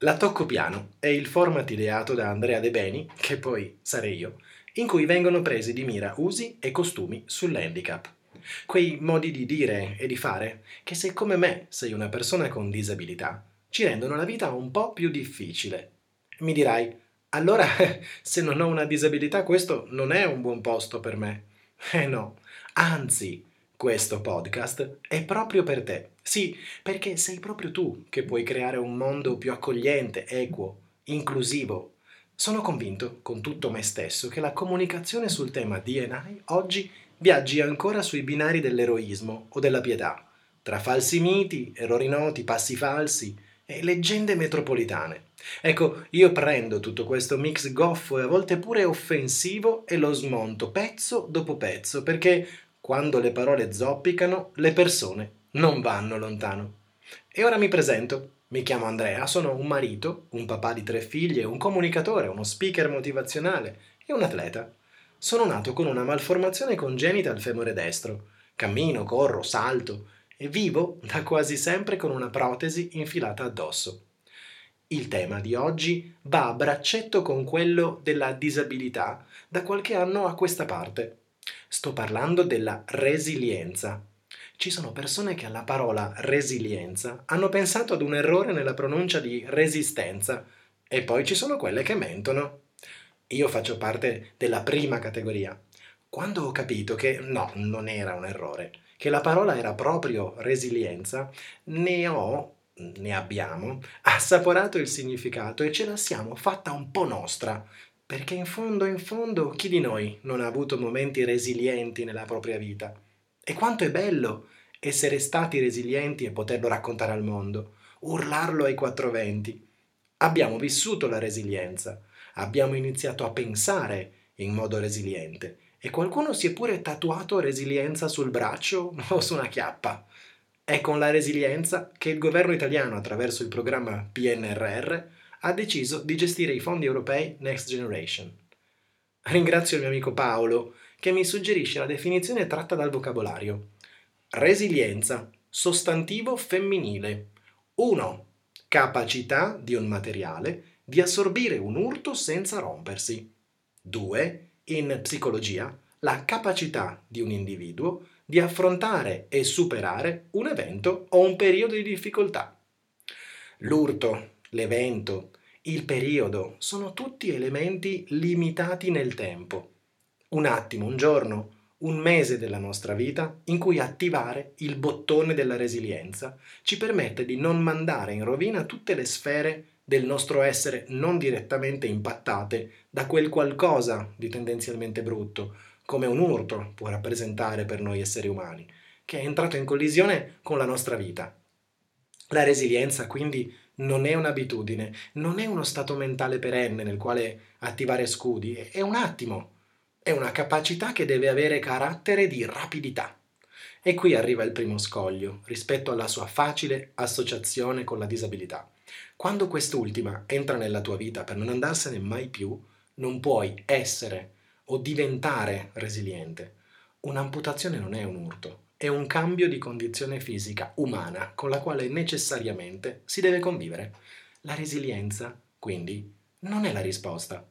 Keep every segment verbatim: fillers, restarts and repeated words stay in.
La tocco piano è il format ideato da Andrea De Beni, che poi sarei io, in cui vengono presi di mira usi e costumi sull'handicap. Quei modi di dire e di fare che, se come me sei una persona con disabilità, ci rendono la vita un po' più difficile. Mi dirai, allora se non ho una disabilità questo non è un buon posto per me. Eh no, anzi, questo podcast è proprio per te. Sì, perché sei proprio tu che puoi creare un mondo più accogliente, equo, inclusivo. Sono convinto, con tutto me stesso, che la comunicazione sul tema D and I oggi viaggi ancora sui binari dell'eroismo o della pietà, tra falsi miti, errori noti, passi falsi e leggende metropolitane. Ecco, io prendo tutto questo mix goffo e a volte pure offensivo e lo smonto pezzo dopo pezzo, perché quando le parole zoppicano, le persone non vanno lontano. E ora mi presento. Mi chiamo Andrea, sono un marito, un papà di tre figlie, un comunicatore, uno speaker motivazionale e un atleta. Sono nato con una malformazione congenita al femore destro. Cammino, corro, salto e vivo da quasi sempre con una protesi infilata addosso. Il tema di oggi va a braccetto con quello della disabilità da qualche anno a questa parte. Sto parlando della resilienza. Ci sono persone che alla parola resilienza hanno pensato ad un errore nella pronuncia di resistenza e poi ci sono quelle che mentono. Io faccio parte della prima categoria. Quando ho capito che no, non era un errore, che la parola era proprio resilienza, ne ho, ne abbiamo, assaporato il significato e ce la siamo fatta un po' nostra. Perché in fondo, in fondo, chi di noi non ha avuto momenti resilienti nella propria vita? E quanto è bello essere stati resilienti e poterlo raccontare al mondo, urlarlo ai quattro venti. Abbiamo vissuto la resilienza, abbiamo iniziato a pensare in modo resiliente e qualcuno si è pure tatuato resilienza sul braccio o su una chiappa. È con la resilienza che il governo italiano, attraverso il programma P N R R, ha deciso di gestire i fondi europei Next Generation. Ringrazio il mio amico Paolo, che mi suggerisce la definizione tratta dal vocabolario. Resilienza, sostantivo femminile. uno. Capacità di un materiale di assorbire un urto senza rompersi. due. In psicologia, la capacità di un individuo di affrontare e superare un evento o un periodo di difficoltà. L'urto, l'evento, il periodo sono tutti elementi limitati nel tempo. Un attimo, un giorno, un mese della nostra vita in cui attivare il bottone della resilienza ci permette di non mandare in rovina tutte le sfere del nostro essere non direttamente impattate da quel qualcosa di tendenzialmente brutto, come un urto può rappresentare per noi esseri umani, che è entrato in collisione con la nostra vita. La resilienza, quindi, non è un'abitudine, non è uno stato mentale perenne nel quale attivare scudi, è un attimo. È una capacità che deve avere carattere di rapidità. E qui arriva il primo scoglio rispetto alla sua facile associazione con la disabilità. Quando quest'ultima entra nella tua vita per non andarsene mai più, non puoi essere o diventare resiliente. Un'amputazione non è un urto, è un cambio di condizione fisica umana con la quale necessariamente si deve convivere. La resilienza, quindi, non è la risposta.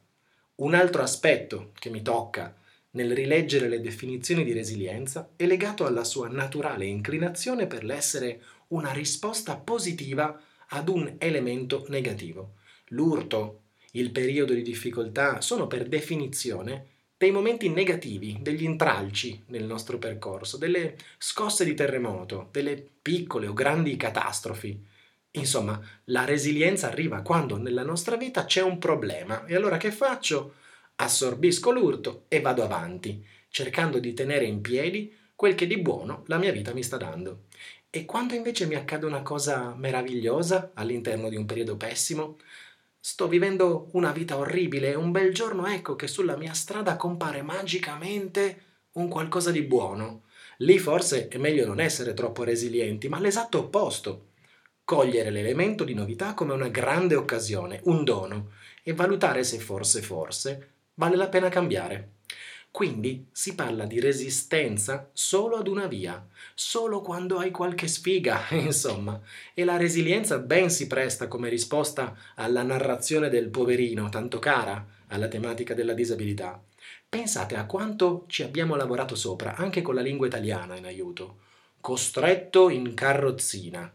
Un altro aspetto che mi tocca nel rileggere le definizioni di resilienza è legato alla sua naturale inclinazione per l'essere una risposta positiva ad un elemento negativo. L'urto, il periodo di difficoltà sono per definizione dei momenti negativi, degli intralci nel nostro percorso, delle scosse di terremoto, delle piccole o grandi catastrofi. Insomma, la resilienza arriva quando nella nostra vita c'è un problema. E allora che faccio? Assorbisco l'urto e vado avanti, cercando di tenere in piedi quel che di buono la mia vita mi sta dando. E quando invece mi accade una cosa meravigliosa all'interno di un periodo pessimo, sto vivendo una vita orribile e un bel giorno ecco che sulla mia strada compare magicamente un qualcosa di buono. Lì forse è meglio non essere troppo resilienti, ma l'esatto opposto. Cogliere l'elemento di novità come una grande occasione, un dono, e valutare se forse, forse, vale la pena cambiare. Quindi si parla di resistenza solo ad una via, solo quando hai qualche sfiga, insomma. E la resilienza ben si presta come risposta alla narrazione del poverino, tanto cara alla tematica della disabilità. Pensate a quanto ci abbiamo lavorato sopra, anche con la lingua italiana in aiuto. Costretto in carrozzina.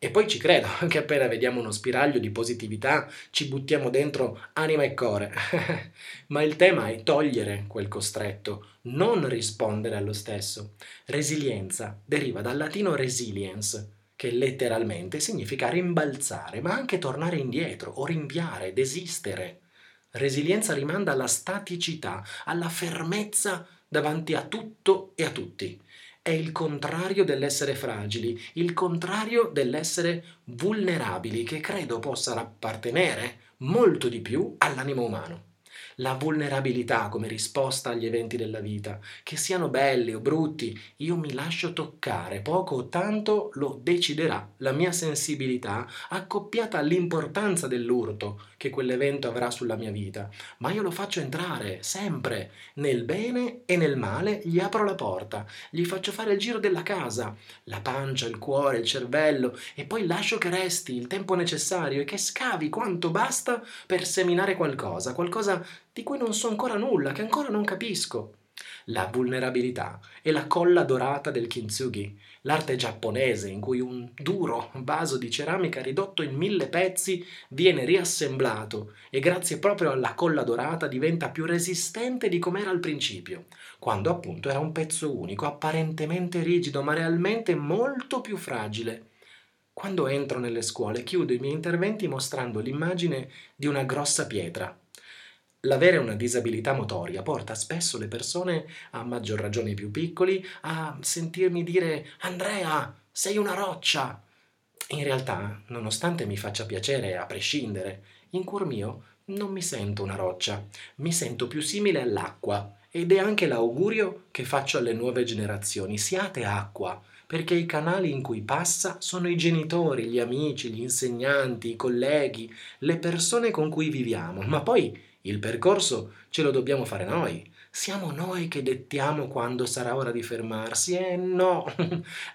E poi ci credo, anche appena vediamo uno spiraglio di positività ci buttiamo dentro anima e cuore. Ma il tema è togliere quel costretto, non rispondere allo stesso. Resilienza deriva dal latino resiliens, che letteralmente significa rimbalzare, ma anche tornare indietro, o rinviare, desistere. Resilienza rimanda alla staticità, alla fermezza davanti a tutto e a tutti. È il contrario dell'essere fragili, il contrario dell'essere vulnerabili, che credo possa appartenere molto di più all'animo umano. La vulnerabilità come risposta agli eventi della vita, che siano belli o brutti, io mi lascio toccare, poco o tanto lo deciderà la mia sensibilità, accoppiata all'importanza dell'urto che quell'evento avrà sulla mia vita. Ma io lo faccio entrare, sempre, nel bene e nel male, gli apro la porta, gli faccio fare il giro della casa, la pancia, il cuore, il cervello, e poi lascio che resti il tempo necessario e che scavi quanto basta per seminare qualcosa, qualcosa di cui non so ancora nulla, che ancora non capisco. La vulnerabilità è la colla dorata del Kintsugi, l'arte giapponese in cui un duro vaso di ceramica ridotto in mille pezzi viene riassemblato e grazie proprio alla colla dorata diventa più resistente di com'era al principio, quando appunto era un pezzo unico, apparentemente rigido, ma realmente molto più fragile. Quando entro nelle scuole chiudo i miei interventi mostrando l'immagine di una grossa pietra. L'avere una disabilità motoria porta spesso le persone, a maggior ragione i più piccoli, a sentirmi dire «Andrea, sei una roccia!». In realtà, nonostante mi faccia piacere a prescindere, in cuor mio non mi sento una roccia, mi sento più simile all'acqua ed è anche l'augurio che faccio alle nuove generazioni: siate acqua, perché i canali in cui passa sono i genitori, gli amici, gli insegnanti, i colleghi, le persone con cui viviamo, ma poi il percorso ce lo dobbiamo fare noi. Siamo noi che dettiamo quando sarà ora di fermarsi. E eh no,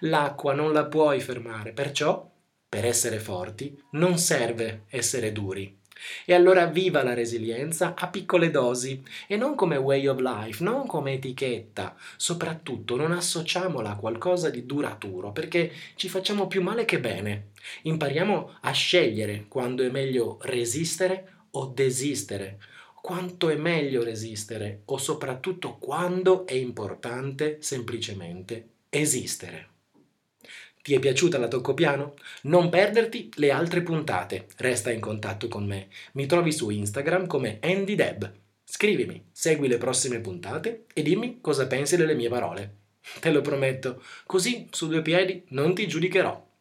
l'acqua non la puoi fermare. Perciò, per essere forti, non serve essere duri. E allora viva la resilienza a piccole dosi e non come way of life, non come etichetta. Soprattutto non associamola a qualcosa di duraturo, perché ci facciamo più male che bene. Impariamo a scegliere quando è meglio resistere o desistere, quanto è meglio resistere o soprattutto quando è importante semplicemente esistere. Ti è piaciuta La Tocco Piano? Non perderti le altre puntate, resta in contatto con me. Mi trovi su Instagram come AndyDeb. Scrivimi, segui le prossime puntate e dimmi cosa pensi delle mie parole. Te lo prometto, così su due piedi non ti giudicherò.